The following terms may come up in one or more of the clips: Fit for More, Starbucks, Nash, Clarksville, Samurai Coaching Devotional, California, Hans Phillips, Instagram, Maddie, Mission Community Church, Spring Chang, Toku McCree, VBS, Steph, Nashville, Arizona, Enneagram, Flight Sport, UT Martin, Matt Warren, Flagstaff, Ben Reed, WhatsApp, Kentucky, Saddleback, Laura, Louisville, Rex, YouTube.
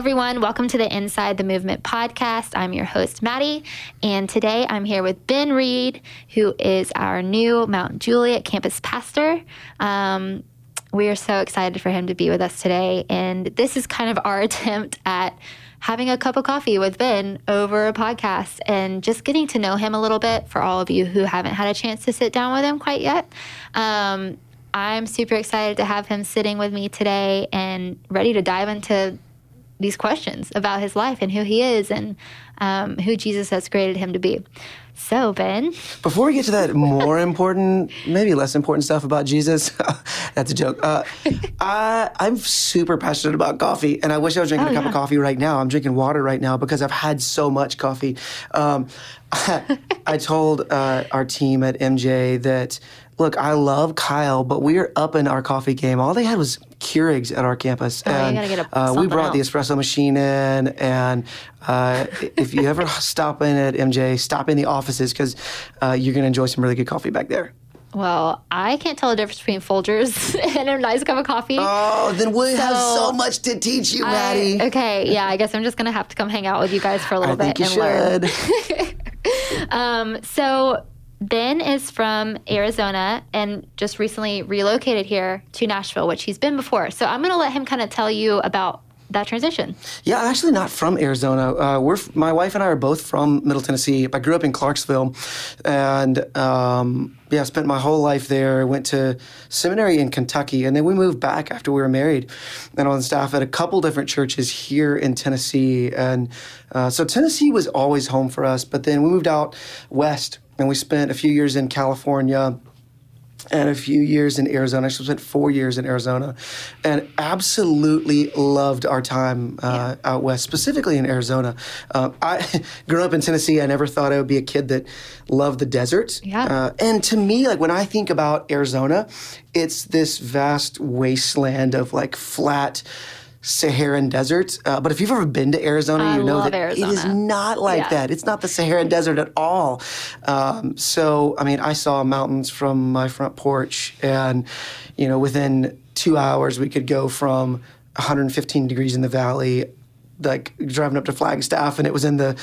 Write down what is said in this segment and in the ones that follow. everyone. Welcome to the Inside the Movement podcast. I'm your host, Maddie, and today I'm here with Ben Reed, who is our new Mount Juliet campus pastor. We are so excited for him to be with us today, and this is kind of our attempt at having a cup of coffee with Ben over a podcast and just getting to know him a little bit for all of you who haven't had a chance to sit down with him quite yet. I'm super excited to have him sitting with me today and ready to dive into these questions about his life and who he is and who Jesus has created him to be. So, Ben. Before we get to that more important, maybe less important stuff about Jesus, that's a joke. I'm super passionate about coffee, and I wish I was drinking a cup of coffee right now. I'm drinking water right now because I've had so much coffee. I told our team at MJ that, look, I love Kyle, but we're up in our coffee game. All they had was Keurigs at our campus. And you gotta get we brought the espresso machine in. And if you ever stop in at MJ, stop in the offices because you're going to enjoy some really good coffee back there. Well, I can't tell the difference between Folgers and a nice cup of coffee. Oh, then we have so much to teach you, Maddie. Okay, yeah, I guess I'm just going to have to come hang out with you guys for a little bit and learn. So Ben is from Arizona and just recently relocated here to Nashville, which he's been before. So I'm going to let him kind of tell you about that transition. Yeah, I'm actually not from Arizona. My wife and I are both from Middle Tennessee. I grew up in Clarksville and spent my whole life there. Went to seminary in Kentucky, and then we moved back after we were married and on staff at a couple different churches here in Tennessee. And so Tennessee was always home for us, but then we moved out west. And we spent a few years in California and a few years in Arizona. I spent 4 years in Arizona and absolutely loved our time out west, specifically in Arizona. I grew up in Tennessee. I never thought I would be a kid that loved the desert. Yeah. And to me, like when I think about Arizona, it's this vast wasteland of like flat Saharan desert. But if you've ever been to Arizona, you know that Arizona. It is not like that. It's not the Saharan desert at all. I saw mountains from my front porch and, you know, within 2 hours we could go from 115 degrees in the valley, like driving up to Flagstaff, and it was in the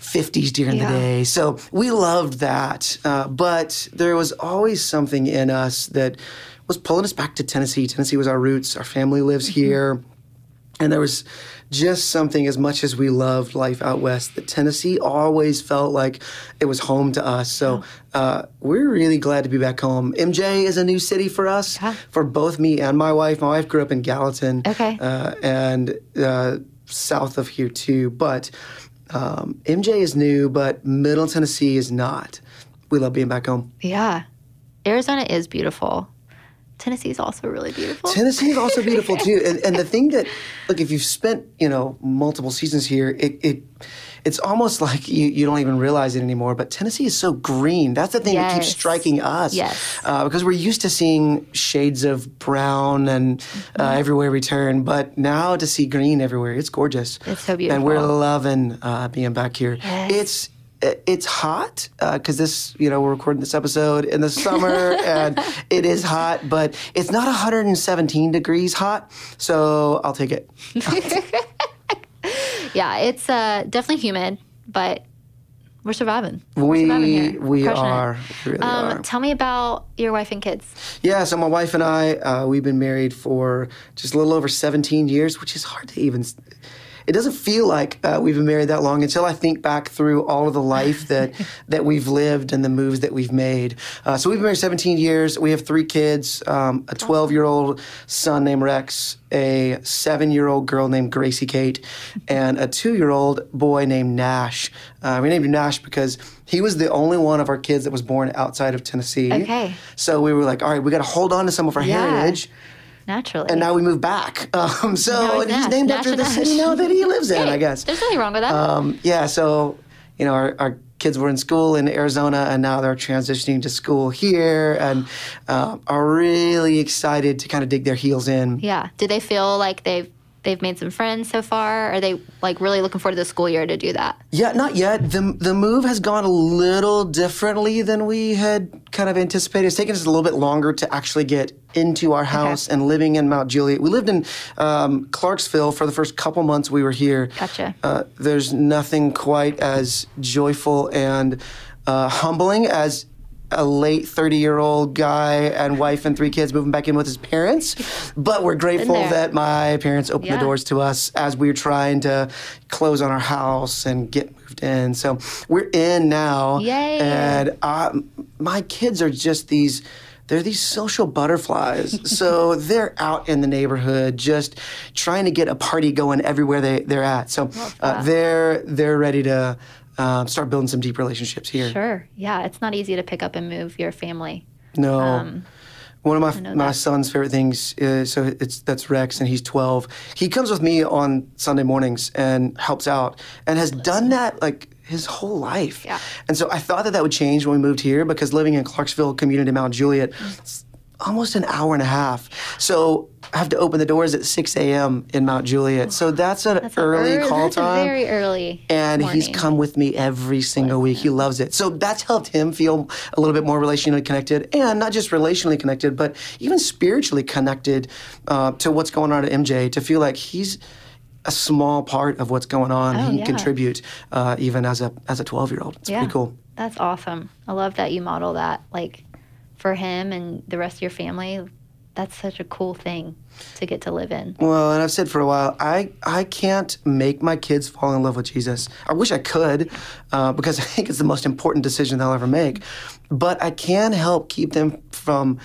50s during the day. So we loved that. But there was always something in us that was pulling us back to Tennessee. Tennessee was our roots. Our family lives here. And there was just something, as much as we loved life out west, that Tennessee always felt like it was home to us. So we're really glad to be back home. MJ is a new city for us, for both me and my wife. My wife grew up in Gallatin and south of here too. But MJ is new, but Middle Tennessee is not. We love being back home. Yeah. Arizona is beautiful. Tennessee is also really beautiful. Tennessee is also beautiful, too. And the thing that, look, if you've spent, you know, multiple seasons here, it's almost like you don't even realize it anymore. But Tennessee is so green. That's the thing that keeps striking us. Yes. Because we're used to seeing shades of brown and everywhere we turn. But now to see green everywhere, it's gorgeous. It's so beautiful. And we're loving being back here. Yes. It's hot because we're recording this episode in the summer and it is hot, but it's not 117 degrees hot. So I'll take it. Yeah, it's definitely humid, but we're surviving. We really are. Tell me about your wife and kids. Yeah, so my wife and I, we've been married for just a little over 17 years, which is hard to even... It doesn't feel like we've been married that long until I think back through all of the life that we've lived and the moves that we've made. So we've been married 17 years. We have three kids, a 12-year-old son named Rex, a 7-year-old girl named Gracie Kate, and a 2-year-old boy named Nash. We named him Nash because he was the only one of our kids that was born outside of Tennessee. Okay. So we were like, all right, we got to hold on to some of our heritage. Naturally. And now we move back. He's named after the city now that he lives in, I guess. There's nothing wrong with that. Our kids were in school in Arizona, and now they're transitioning to school here and are really excited to kind of dig their heels in. Yeah. Do they feel like they've they've made some friends so far? Are they like really looking forward to the school year to do that? Yeah, not yet. The move has gone a little differently than we had kind of anticipated. It's taken us a little bit longer to actually get into our house and living in Mount Juliet. We lived in Clarksville for the first couple months we were here. Gotcha. There's nothing quite as joyful and humbling as a late 30-year-old guy and wife and three kids moving back in with his parents. But we're grateful that my parents opened the doors to us as we were trying to close on our house and get moved in. So we're in now. Yay. And my kids are just these... They're these social butterflies. So they're out in the neighborhood just trying to get a party going everywhere they're at. So they're ready to start building some deep relationships here. Sure. Yeah, it's not easy to pick up and move your family. No. One of my son's favorite things is, that's Rex, and he's 12. He comes with me on Sunday mornings and helps out and has done that like his whole life. Yeah. And so I thought that would change when we moved here, because living in Clarksville community, Mount Juliet, it's almost an hour and a half. So I have to open the doors at 6 a.m. in Mount Juliet. So that's an early call time. Very early. And morning. He's come with me every single week. He loves it. So that's helped him feel a little bit more relationally connected, and not just relationally connected, but even spiritually connected to what's going on at MJ, to feel like he's a small part of what's going on. He can contribute even as a 12-year-old. It's pretty cool. That's awesome. I love that you model that, like, for him and the rest of your family. That's such a cool thing to get to live in. Well, and I've said for a while, I can't make my kids fall in love with Jesus. I wish I could, because I think it's the most important decision they'll ever make. But I can help keep them from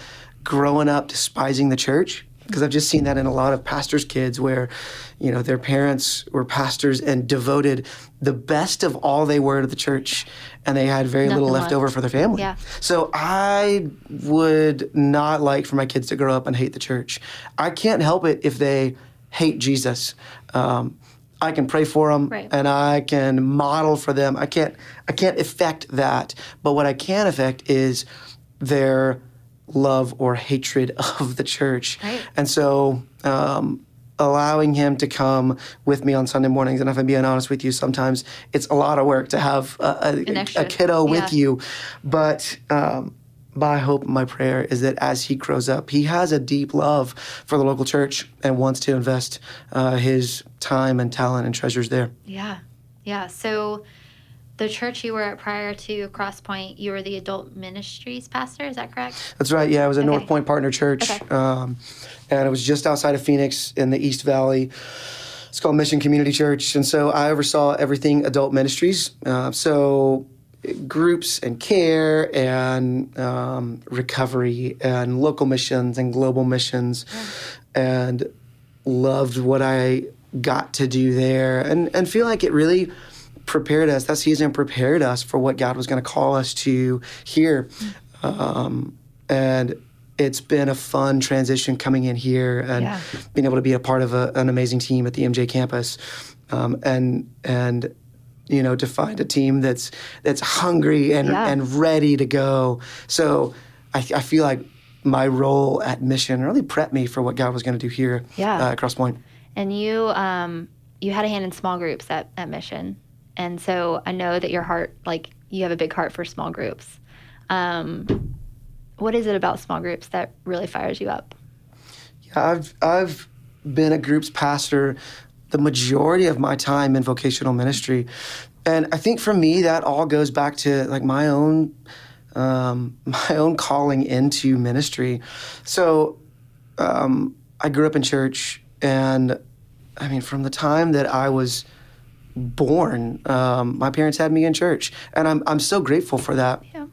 growing up despising the church, because I've just seen that in a lot of pastors' kids where, you know, their parents were pastors and devoted the best of all they were to the church, and they had very little left over for their family. Yeah. So I would not like for my kids to grow up and hate the church. I can't help it if they hate Jesus. I can pray for them, and I can model for them. I can't affect that. But what I can affect is their love or hatred of the church. Right. And so allowing him to come with me on Sunday mornings, and if I'm being honest with you, sometimes it's a lot of work to have a kiddo with you. But my hope, my prayer is that as he grows up, he has a deep love for the local church and wants to invest his time and talent and treasures there. Yeah. Yeah. So the church you were at prior to CrossPoint, you were the adult ministries pastor, is that correct? That's right, yeah. I was at North Point Partner Church, and it was just outside of Phoenix in the East Valley. It's called Mission Community Church, and so I oversaw everything adult ministries. So groups and care and recovery and local missions and global missions, and loved what I got to do there, and feel like it really prepared us. That season prepared us for what God was going to call us to here. And it's been a fun transition coming in here and being able to be a part of an amazing team at the MJ campus. And you know, to find a team that's hungry and ready to go. So I feel like my role at Mission really prepped me for what God was going to do here at CrossPoint. And you had a hand in small groups at Mission. And so I know that your heart, like, you have a big heart for small groups. What is it about small groups that really fires you up? Yeah, I've been a groups pastor the majority of my time in vocational ministry. And I think for me, that all goes back to, like, my own calling into ministry. So I grew up in church, and, I mean, from the time that I was born, my parents had me in church, and I'm so grateful for that. Yeah.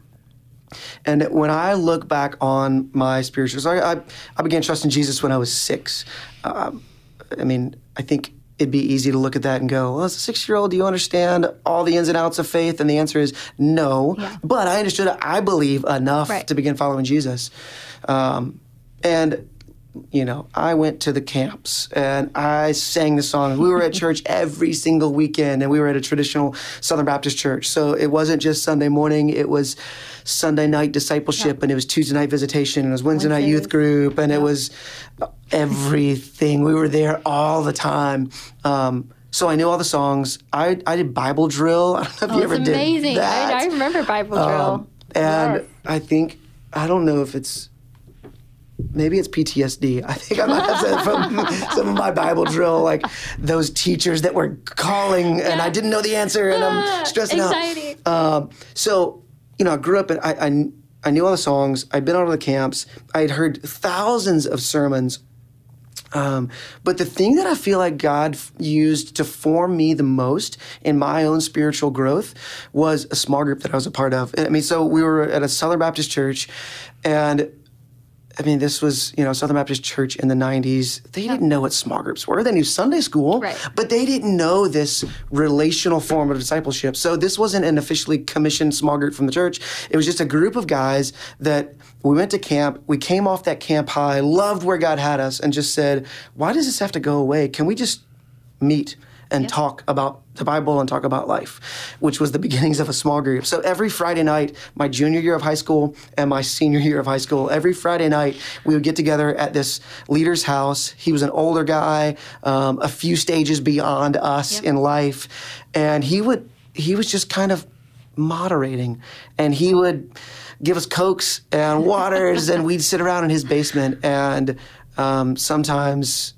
And when I look back on my spiritual, I began trusting Jesus when I was 6. I mean, I think it'd be easy to look at that and go, well, as a 6-year-old, do you understand all the ins and outs of faith? And the answer is no. Yeah. But I understood I believe enough to begin following Jesus. And you know, I went to the camps and I sang the song. We were at church every single weekend, and we were at a traditional Southern Baptist church. So it wasn't just Sunday morning. It was Sunday night discipleship, and it was Tuesday night visitation, and it was Wednesday night youth group, and it was everything. We were there all the time. So I knew all the songs. I did Bible drill. I don't know if you ever did that. I remember Bible drill. And I think, I don't know if it's, maybe it's PTSD. I think I might have said from some of my Bible drill, like those teachers that were calling and I didn't know the answer and I'm stressing out. So, you know, I grew up and I knew all the songs. I'd been out of the camps. I had heard thousands of sermons. But the thing that I feel like God used to form me the most in my own spiritual growth was a small group that I was a part of. I mean, so we were at a Southern Baptist church, and I mean, this was, you know, Southern Baptist church in the 90s. They didn't know what small groups were. They knew Sunday school, but they didn't know this relational form of discipleship. So this wasn't an officially commissioned small group from the church. It was just a group of guys that we went to camp. We came off that camp high, loved where God had us, and just said, why does this have to go away? Can we just meet and talk about the Bible and talk about life, which was the beginnings of a small group. So every Friday night, my junior year of high school and my senior year of high school, every Friday night, we would get together at this leader's house. He was an older guy, a few stages beyond us in life. And he was just kind of moderating, and he would give us Cokes and waters and we'd sit around in his basement and sometimes,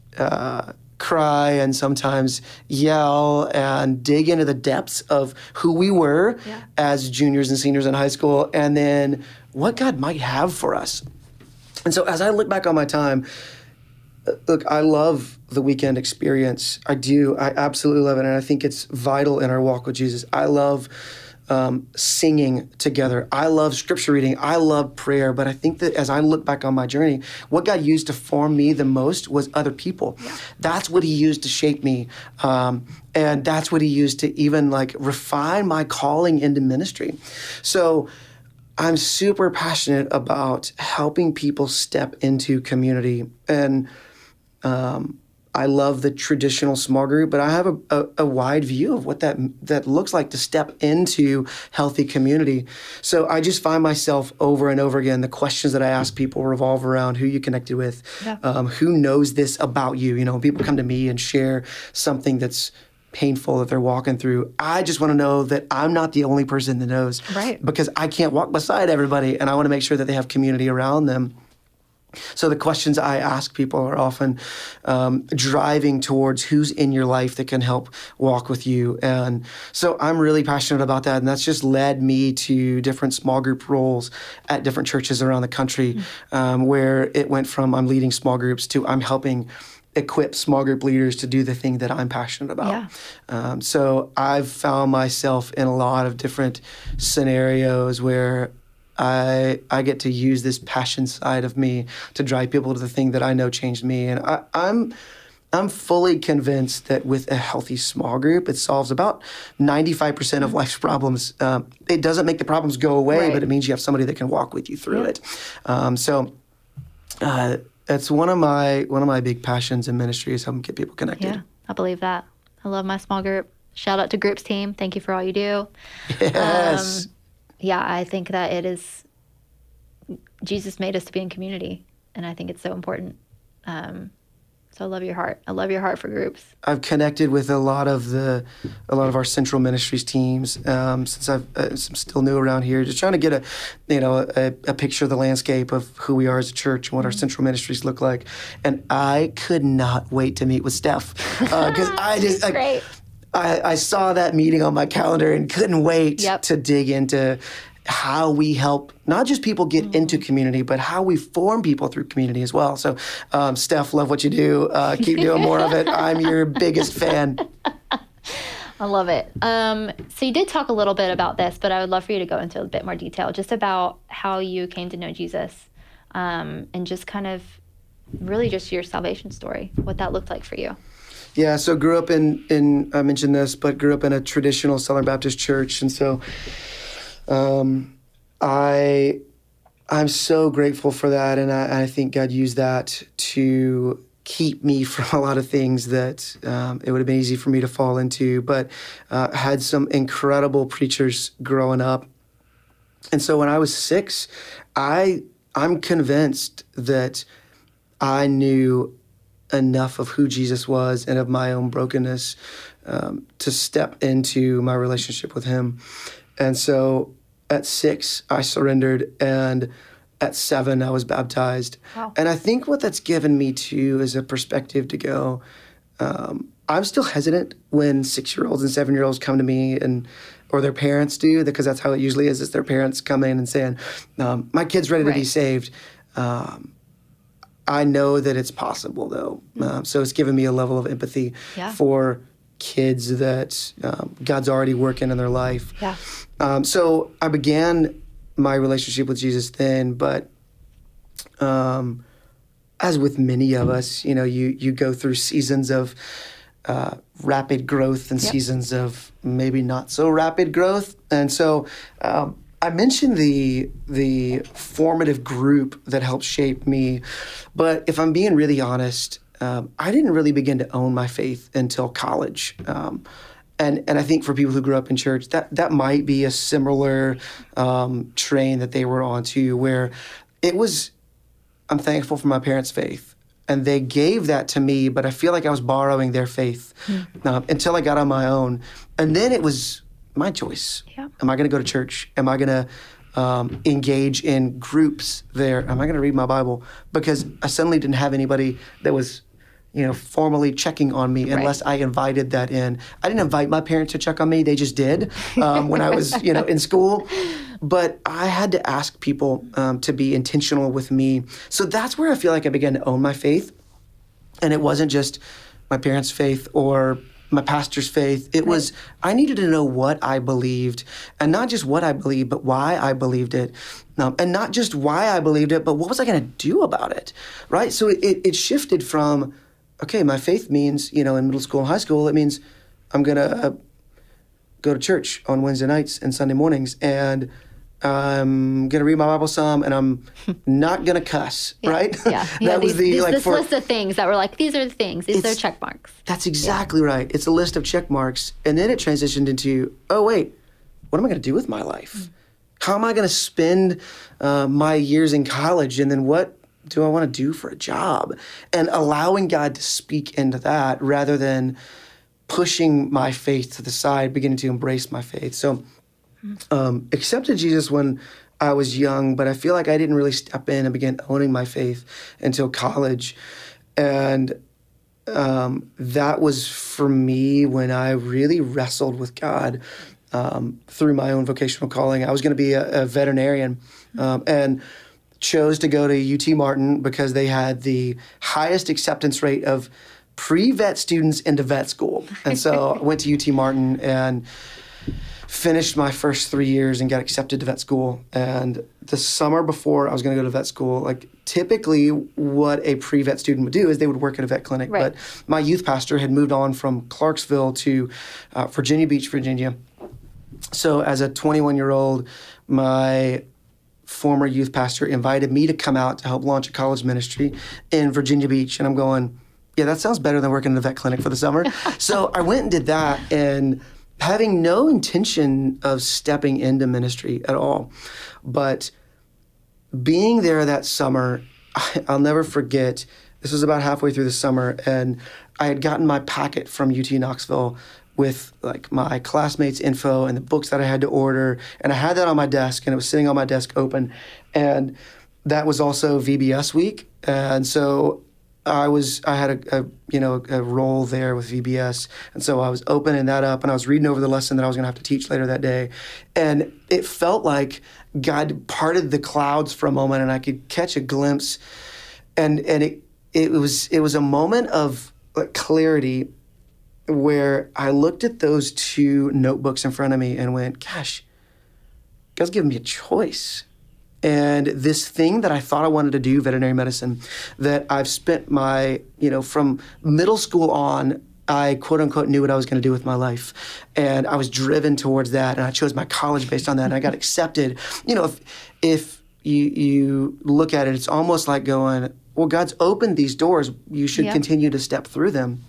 cry and sometimes yell and dig into the depths of who we were as juniors and seniors in high school, and then what God might have for us. And so as I look back on my time, look, I love the weekend experience. I do. I absolutely love it. And I think it's vital in our walk with Jesus. I love singing together. I love scripture reading. I love prayer. But I think that as I look back on my journey, what God used to form me the most was other people. Yeah. That's what he used to shape me. And that's what he used to even like refine my calling into ministry. So I'm super passionate about helping people step into community. And I love the traditional small group, but I have a wide view of what that looks like to step into healthy community. So I just find myself over and over again, the questions that I ask people revolve around who you connected with, who knows this about you. You know, people come to me and share something that's painful that they're walking through. I just want to know that I'm not the only person that knows, because I can't walk beside everybody, and I want to make sure that they have community around them. So the questions I ask people are often driving towards who's in your life that can help walk with you. And so I'm really passionate about that. And that's just led me to different small group roles at different churches around the country, where it went from I'm leading small groups to I'm helping equip small group leaders to do the thing that I'm passionate about. So I've found myself in a lot of different scenarios where I get to use this passion side of me to drive people to the thing that I know changed me. And I'm fully convinced that with a healthy small group, it solves about 95% of life's problems. It doesn't make the problems go away, but it means you have somebody that can walk with you through it. So that's one of my big passions in ministry is helping get people connected. Yeah, I believe that. I love my small group. Shout out to groups team. Thank you for all you do. Yes. Yeah, I think that it is, Jesus made us to be in community, and I think it's so important. So I love your heart. I love your heart for groups. I've connected with a lot of our central ministries teams since I'm still new around here, just trying to get a picture of the landscape of who we are as a church and what our central ministries look like. And I could not wait to meet with Steph because great. I saw that meeting on my calendar and couldn't wait to dig into how we help not just people get into community, but how we form people through community as well. So, Steph, love what you do. Keep doing more of it. I'm your biggest fan. I love it. So you did talk a little bit about this, but I would love for you to go into a bit more detail just about how you came to know Jesus and just kind of really just your salvation story, what that looked like for you. Yeah, so grew up in I mentioned this, but grew up in a traditional Southern Baptist church. And so I I'm so grateful for that, and I think God used that to keep me from a lot of things that it would have been easy for me to fall into, but had some incredible preachers growing up. And so when I was 6, I'm convinced that I knew enough of who Jesus was and of my own brokenness to step into my relationship with him. And so at 6, I surrendered, and at 7, I was baptized. Wow. And I think what that's given me, too, is a perspective to go, I'm still hesitant when 6-year-olds and 7-year-olds come to me, and or their parents do, because that's how it usually is their parents come in and saying, my kid's ready to be saved. I know that it's possible, though. So it's given me a level of empathy for kids that God's already working in their life. Yeah. So I began my relationship with Jesus then, but as with many of us, you know, you go through seasons of rapid growth and seasons of maybe not so rapid growth. And so I mentioned the formative group that helped shape me, but if I'm being really honest, I didn't really begin to own my faith until college. And I think for people who grew up in church, that might be a similar train that they were on too, where it was, I'm thankful for my parents' faith. And they gave that to me, but I feel like I was borrowing their faith until I got on my own. And then it was my choice. Yeah. Am I going to go to church? Am I going to engage in groups there? Am I going to read my Bible? Because I suddenly didn't have anybody that was, you know, formally checking on me unless I invited that in. I didn't invite my parents to check on me. They just did when I was, you know, in school. But I had to ask people to be intentional with me. So that's where I feel like I began to own my faith. And it wasn't just my parents' faith or my pastor's faith. It was, I needed to know what I believed, and not just what I believed, but why I believed it. And not just why I believed it, but what was I going to do about it, right? So it shifted from, okay, my faith means, you know, in middle school and high school, it means I'm going to go to church on Wednesday nights and Sunday mornings, and I'm going to read my Bible some, and I'm not going to cuss, right? Yeah. That was this list of things that were like, these are the things. These are check marks. That's exactly right. It's a list of check marks. And then it transitioned into, oh, wait, what am I going to do with my life? How am I going to spend my years in college? And then what do I want to do for a job? And allowing God to speak into that rather than pushing my faith to the side, beginning to embrace my faith. So accepted Jesus when I was young, but I feel like I didn't really step in and begin owning my faith until college. And that was for me when I really wrestled with God through my own vocational calling. I was going to be a veterinarian and chose to go to UT Martin because they had the highest acceptance rate of pre-vet students into vet school. And so I went to UT Martin and finished my first 3 years and got accepted to vet school. And the summer before I was going to go to vet school, like typically what a pre-vet student would do is they would work at a vet clinic. Right. But my youth pastor had moved on from Clarksville to Virginia Beach, Virginia. So as a 21-year-old, my former youth pastor invited me to come out to help launch a college ministry in Virginia Beach. And I'm going, yeah, that sounds better than working in a vet clinic for the summer. So I went and did that, and having no intention of stepping into ministry at all. But being there that summer, I'll never forget, this was about halfway through the summer, and I had gotten my packet from UT Knoxville with like my classmates' info and the books that I had to order. And I had that on my desk, and it was sitting on my desk open. And that was also VBS week. And so I had a role there with VBS. And so I was opening that up, and I was reading over the lesson that I was going to have to teach later that day. And it felt like God parted the clouds for a moment, and I could catch a glimpse. And it was a moment of clarity where I looked at those two notebooks in front of me and went, gosh, God's giving me a choice. And this thing that I thought I wanted to do, veterinary medicine, that I've spent my, you know, from middle school on, I quote unquote knew what I was going to do with my life. And I was driven towards that. And I chose my college based on that. And I got accepted. You know, if you look at it, it's almost like going, well, God's opened these doors. You should continue to step through them.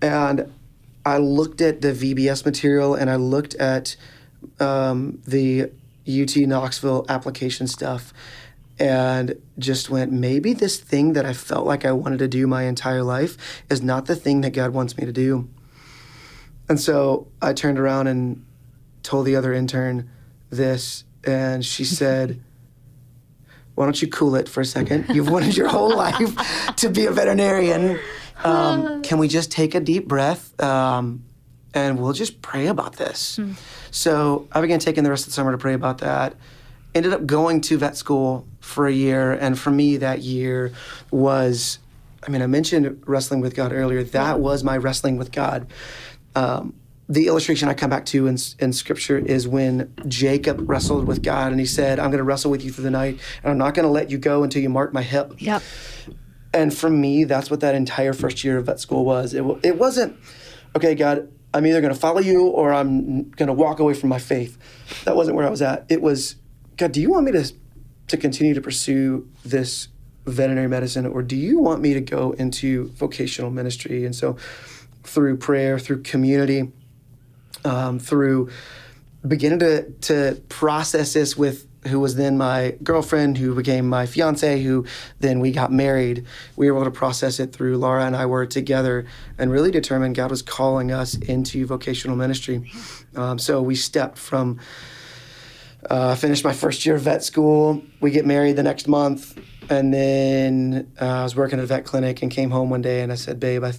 And I looked at the VBS material, and I looked at the UT Knoxville application stuff, and just went, maybe this thing that I felt like I wanted to do my entire life is not the thing that God wants me to do. And so I turned around and told the other intern this, and she said, why don't you cool it for a second? You've wanted your whole life to be a veterinarian. Can we just take a deep breath and we'll just pray about this? So I began taking the rest of the summer to pray about that. Ended up going to vet school for a year. And for me, that year was, I mean, I mentioned wrestling with God earlier. That was my wrestling with God. The illustration I come back to in Scripture is when Jacob wrestled with God, and he said, I'm going to wrestle with you through the night, and I'm not going to let you go until you mark my hip. Yep. And for me, that's what that entire first year of vet school was. It wasn't, okay, God, I'm either going to follow you or I'm going to walk away from my faith. That wasn't where I was at. It was, God, do you want me to continue to pursue this veterinary medicine, or do you want me to go into vocational ministry? And so through prayer, through community, through beginning to process this with who was then my girlfriend, who became my fiance, who then we got married. We were able to process it through Laura and I were together and really determined God was calling us into vocational ministry. So we stepped from, finished my first year of vet school. We get married the next month. And then I was working at a vet clinic and came home one day and I said, babe, I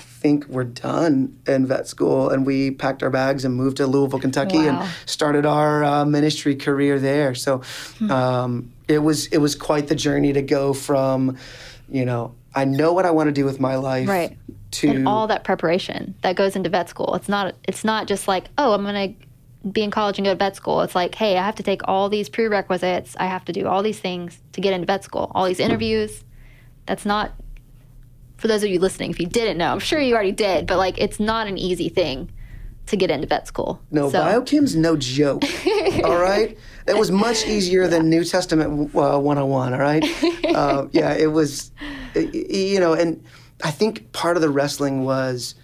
think we're done in vet school. And we packed our bags and moved to Louisville, Kentucky, and started our ministry career there. So it was quite the journey to go from, you know, I know what I want to do with my life. Right. To and all that preparation that goes into vet school. It's not just like, oh, I'm going to be in college and go to vet school. It's like, hey, I have to take all these prerequisites. I have to do all these things to get into vet school, all these interviews. That's not... For those of you listening, if you didn't know, I'm sure you already did, but like it's not an easy thing to get into vet school. No, so. Biochem's no joke, all right? It was much easier than New Testament 101, all right? It was, you know, and I think part of the wrestling was,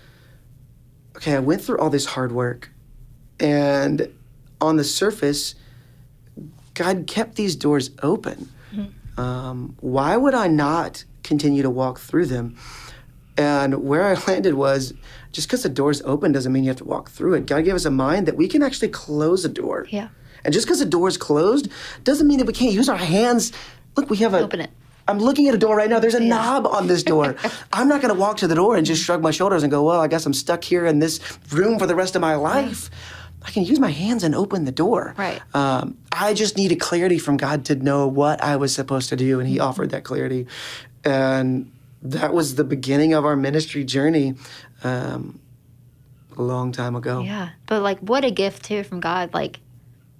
okay, I went through all this hard work, and on the surface, God kept these doors open. Why would I not continue to walk through them? And where I landed was, just because the door's open doesn't mean you have to walk through it. God gave us a mind that we can actually close a door. Yeah. And just because the door's closed doesn't mean that we can't use our hands. Look, we have a... Open it. I'm looking at a door right now. There's a knob on this door. I'm not going to walk to the door and just shrug my shoulders and go, well, I guess I'm stuck here in this room for the rest of my life. I can use my hands and open the door. Right. I just needed clarity from God to know what I was supposed to do, and He offered that clarity. And that was the beginning of our ministry journey a long time ago. Yeah, but like what a gift too from God. Like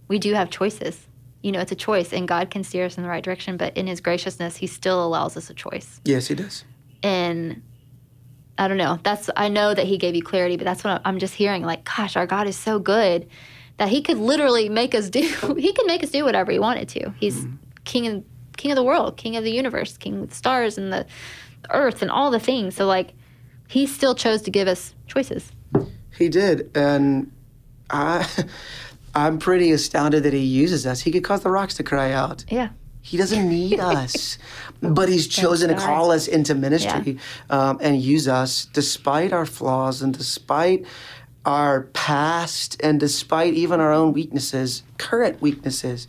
we do have choices. You know, it's a choice, and God can steer us in the right direction, but in His graciousness, He still allows us a choice. Yes, He does. And I don't know. I know that He gave you clarity, but that's what I'm just hearing. Like, gosh, our God is so good that He could literally make us do, He can make us do whatever He wanted to. He's king of the world, king of the universe, king of the stars and the earth and all the things. So, like, He still chose to give us choices. He did. And I'm pretty astounded that He uses us. He could cause the rocks to cry out. Yeah. He doesn't need us, but He's chosen to call us into ministry and use us despite our flaws and despite our past and despite even our own weaknesses, current weaknesses.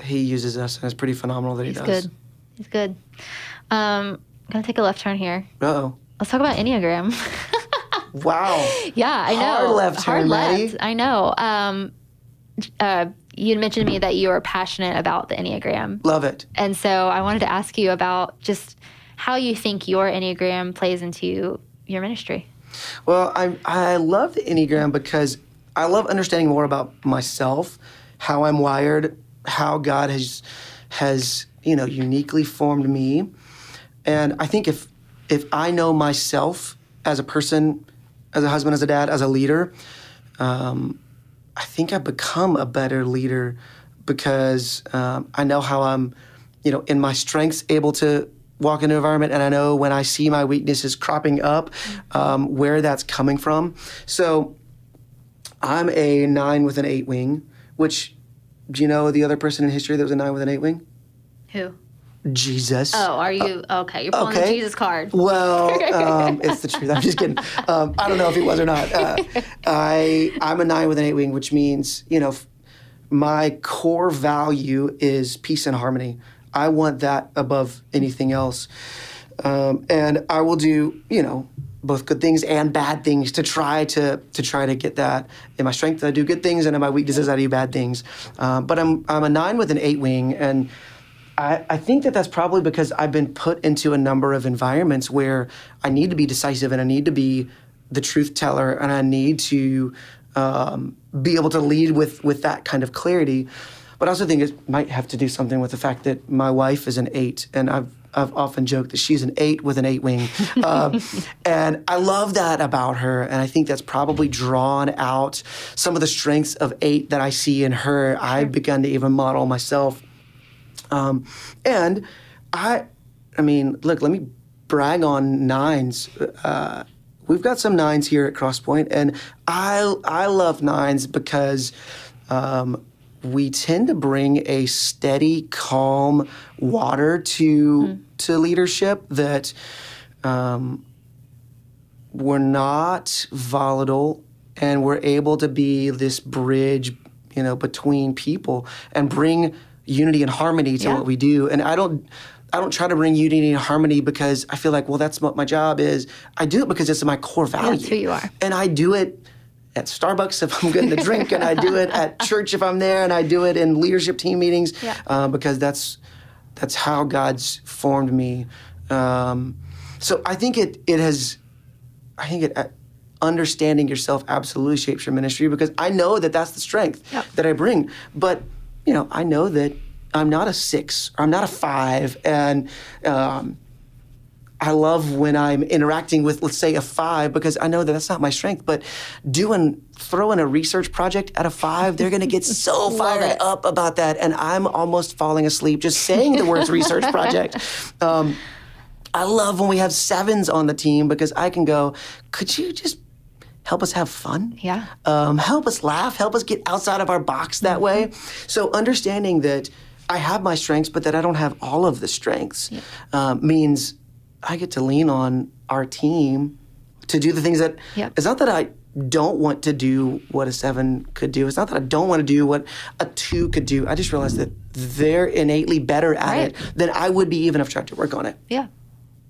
He uses us, and it's pretty phenomenal that He does. He's good. I'm going to take a left turn here. Uh-oh. Let's talk about Enneagram. Wow. Yeah, I know. Hard left turn, Maddie. I know. You had mentioned to me that you are passionate about the Enneagram. Love it. And so I wanted to ask you about just how you think your Enneagram plays into your ministry. Well, I love the Enneagram because I love understanding more about myself, how I'm wired, how God has you know, uniquely formed me. And I think if I know myself as a person, as a husband, as a dad, as a leader, I think I become a better leader because I know how I'm, you know, in my strengths able to walk in an environment, and I know when I see my weaknesses cropping up, where that's coming from. So I'm a 9 with an 8 wing, which, do you know the other person in history that was a 9 with an 8 wing? Who? Jesus. Oh, are you? Okay, you're pulling the Jesus card. Well, it's the truth. I'm just kidding. I don't know if it was or not. I'm a 9 with an 8 wing, which means, you know, my core value is peace and harmony. I want that above anything else. And I will do, you know, both good things and bad things to try to get that. In my strength, I do good things, and in my weaknesses, I do bad things. But I'm a 9 with an 8 wing, and I think that that's probably because I've been put into a number of environments where I need to be decisive, and I need to be the truth teller, and I need to be able to lead with that kind of clarity. But I also think it might have to do something with the fact that my wife is an 8, and I've often joked that she's an 8 with an 8 wing. And I love that about her, and I think that's probably drawn out some of the strengths of 8 that I see in her. I've begun to even model myself. And I mean, look, let me brag on 9s. We've got some 9s here at CrossPoint, and I love 9s because we tend to bring a steady, calm water to leadership that we're not volatile, and we're able to be this bridge, you know, between people and bring unity and harmony to what we do. And I don't try to bring unity and harmony because I feel like, well, that's what my job is. I do it because it's my core value. That's who you are. And I do it at Starbucks if I'm getting a drink, and I do it at church if I'm there, and I do it in leadership team meetings because that's how God's formed me. So I think understanding yourself absolutely shapes your ministry, because I know that that's the strength that I bring. But, you know, I know that I'm not a 6, or I'm not a 5, and I love when I'm interacting with, let's say, a 5, because I know that that's not my strength. But throwing a research project at a 5, they're going to get so fired up about that. And I'm almost falling asleep just saying the words research project. I love when we have 7s on the team, because I can go, could you just help us have fun? Yeah. Help us laugh. Help us get outside of our box that way. So understanding that I have my strengths, but that I don't have all of the strengths means I get to lean on our team to do the things that, it's not that I don't want to do what a 7 could do. It's not that I don't want to do what a 2 could do. I just realized that they're innately better at it than I would be, even if I tried to work on it. Yeah,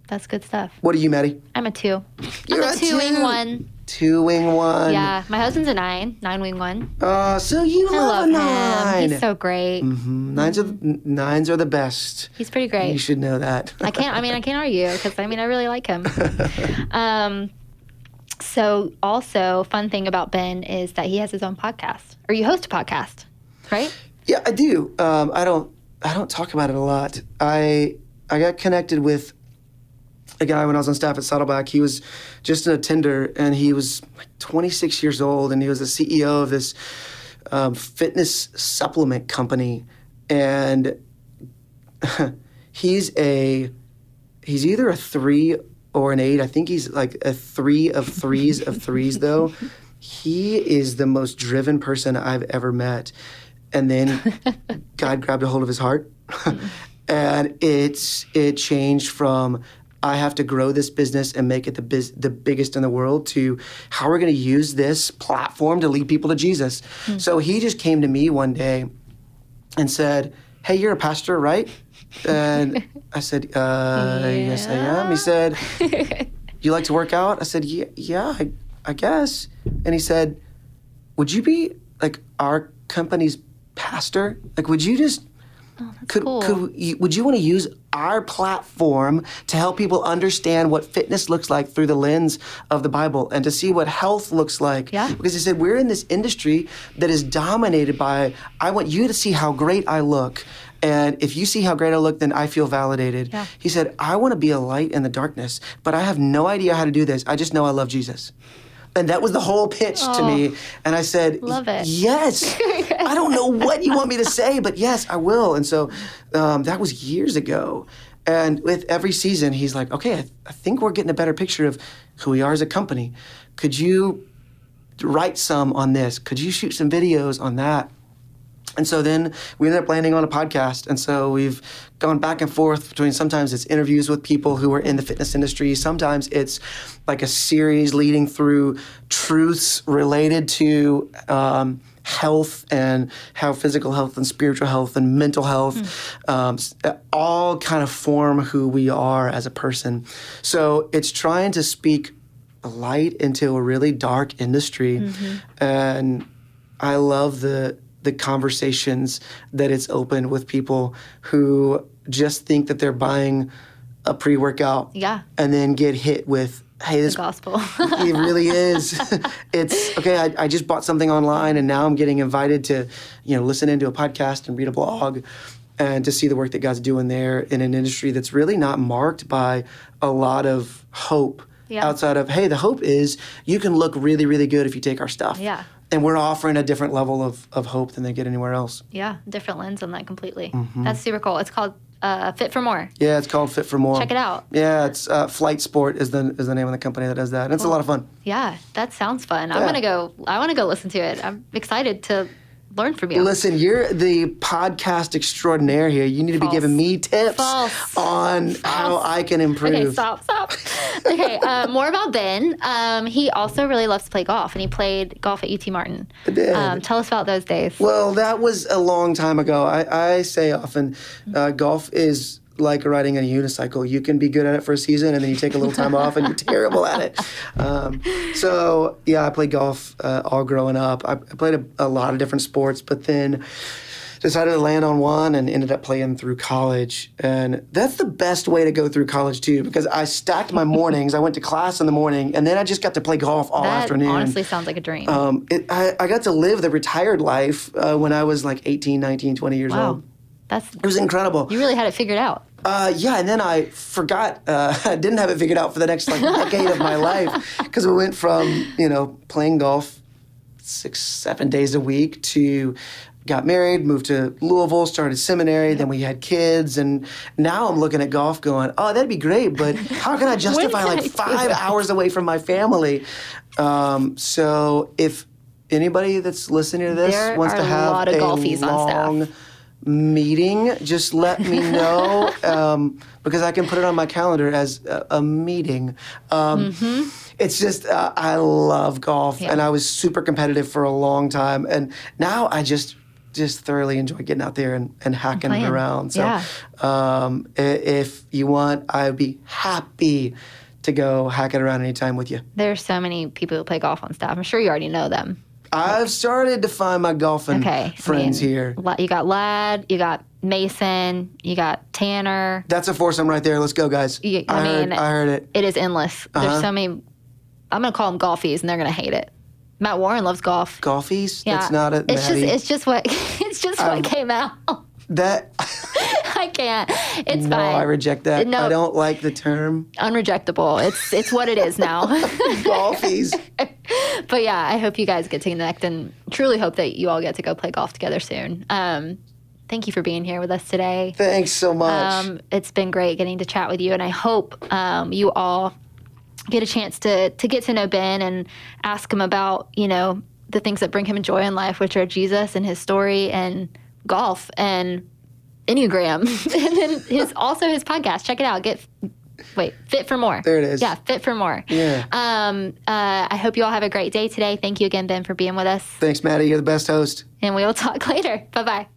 that's good stuff. What are you, Maddie? I'm a 2. You're I'm a 2 wing 1. 2 wing 1. Yeah, my husband's a 9 wing 1. So you love a 9. Him. He's so great. Mm-hmm. Nines are the best. He's pretty great. You should know that. I can't argue, because I really like him. So also, fun thing about Ben is that he has his own podcast, or you host a podcast, right? Yeah, I do. I don't talk about it a lot. I got connected with a guy when I was on staff at Saddleback. He was just an attender, and he was like 26 years old, and he was the CEO of this fitness supplement company. And he's either a 3 or an 8. I think he's like a 3 of 3s of 3s, though. He is the most driven person I've ever met. And then God grabbed a hold of his heart, and it changed from, I have to grow this business and make it the biggest in the world, to how we're going to use this platform to lead people to Jesus. Mm-hmm. So he just came to me one day and said, hey, you're a pastor, right? And I said, yes, I am. He said, you like to work out? I said, yeah, I guess. And he said, would you be like our company's pastor? Like, would you just... Oh, would you want to use our platform to help people understand what fitness looks like through the lens of the Bible, and to see what health looks like? Yeah. Because he said, we're in this industry that is dominated by, I want you to see how great I look. And if you see how great I look, then I feel validated. Yeah. He said, I want to be a light in the darkness, but I have no idea how to do this. I just know I love Jesus. And that was the whole pitch to me. And I said, love it. Yes. I don't know what you want me to say, but yes, I will. And so that was years ago. And with every season, he's like, okay, I think we're getting a better picture of who we are as a company. Could you write some on this? Could you shoot some videos on that? And so then we ended up landing on a podcast. And so we've gone back and forth between sometimes it's interviews with people who are in the fitness industry. Sometimes it's like a series leading through truths related to health and how physical health and spiritual health and mental health all kind of form who we are as a person. So it's trying to speak light into a really dark industry. And I love the conversations that it's opened with people who just think that they're buying a pre-workout and then get hit with, hey, this gospel. It really is. It's okay. I just bought something online and now I'm getting invited to, listen into a podcast and read a blog and to see the work that God's doing there in an industry that's really not marked by a lot of hope outside of, hey, the hope is you can look really, really good if you take our stuff. Yeah. And we're offering a different level of hope than they get anywhere else. Yeah, different lens on that completely. That's super cool. It's called Fit for More. Yeah, it's called Fit for More. Check it out. Yeah, it's Flight Sport is the name of the company that does that, and it's a lot of fun. Yeah, that sounds fun. Yeah. I want to go listen to it. I'm excited to learn from you. Listen, you're the podcast extraordinaire here. You need to be giving me tips on how I can improve. Okay, stop. Okay, more about Ben. He also really loves to play golf, and he played golf at UT Martin. I did. Tell us about those days. Well, that was a long time ago. I say often golf is like riding a unicycle. You can be good at it for a season, and then you take a little time off, and you're terrible at it. I played golf all growing up. I played a lot of different sports, but then decided to land on one and ended up playing through college. And that's the best way to go through college, too, because I stacked my mornings. I went to class in the morning, and then I just got to play golf all afternoon. That honestly sounds like a dream. I got to live the retired life when I was like 18, 19, 20 years old. It was incredible. You really had it figured out. And then I forgot. I didn't have it figured out for the next decade of my life, because we went from playing golf 6-7 days a week to got married, moved to Louisville, started seminary, then we had kids, and now I'm looking at golf going, oh, that'd be great, but how can I justify like 5 hours away from my family? So if anybody that's listening to this wants to have a lot of golfies on staff meeting, just let me know, because I can put it on my calendar as a meeting. It's just, I love golf, and I was super competitive for a long time, and now I just thoroughly enjoy getting out there and hacking it around. So if you want, I'd be happy to go hack it around anytime with you. There's so many people who play golf on staff. I'm sure you already know them. I've started to find my golfing friends here. You got Ladd, you got Mason, you got Tanner. That's a foursome right there. Let's go, guys. I heard it. It is endless. There's so many. I'm going to call them golfies, and they're going to hate it. Matt Warren loves golf. Golfies? Yeah. That's not Maddie. It's just what came out. That I can't. It's fine. I reject that. No, I don't like the term. Unrejectable. It's what it is now. Golfies. But yeah, I hope you guys get to connect, and truly hope that you all get to go play golf together soon. Thank you for being here with us today. Thanks so much. It's been great getting to chat with you, and I hope you all get a chance to get to know Ben and ask him about, the things that bring him joy in life, which are Jesus and his story and golf and Enneagram. And then his podcast. Check it out. Fit for More. There it is. Yeah, Fit for More. Yeah. I hope you all have a great day today. Thank you again, Ben, for being with us. Thanks, Maddie. You're the best host. And we will talk later. Bye-bye.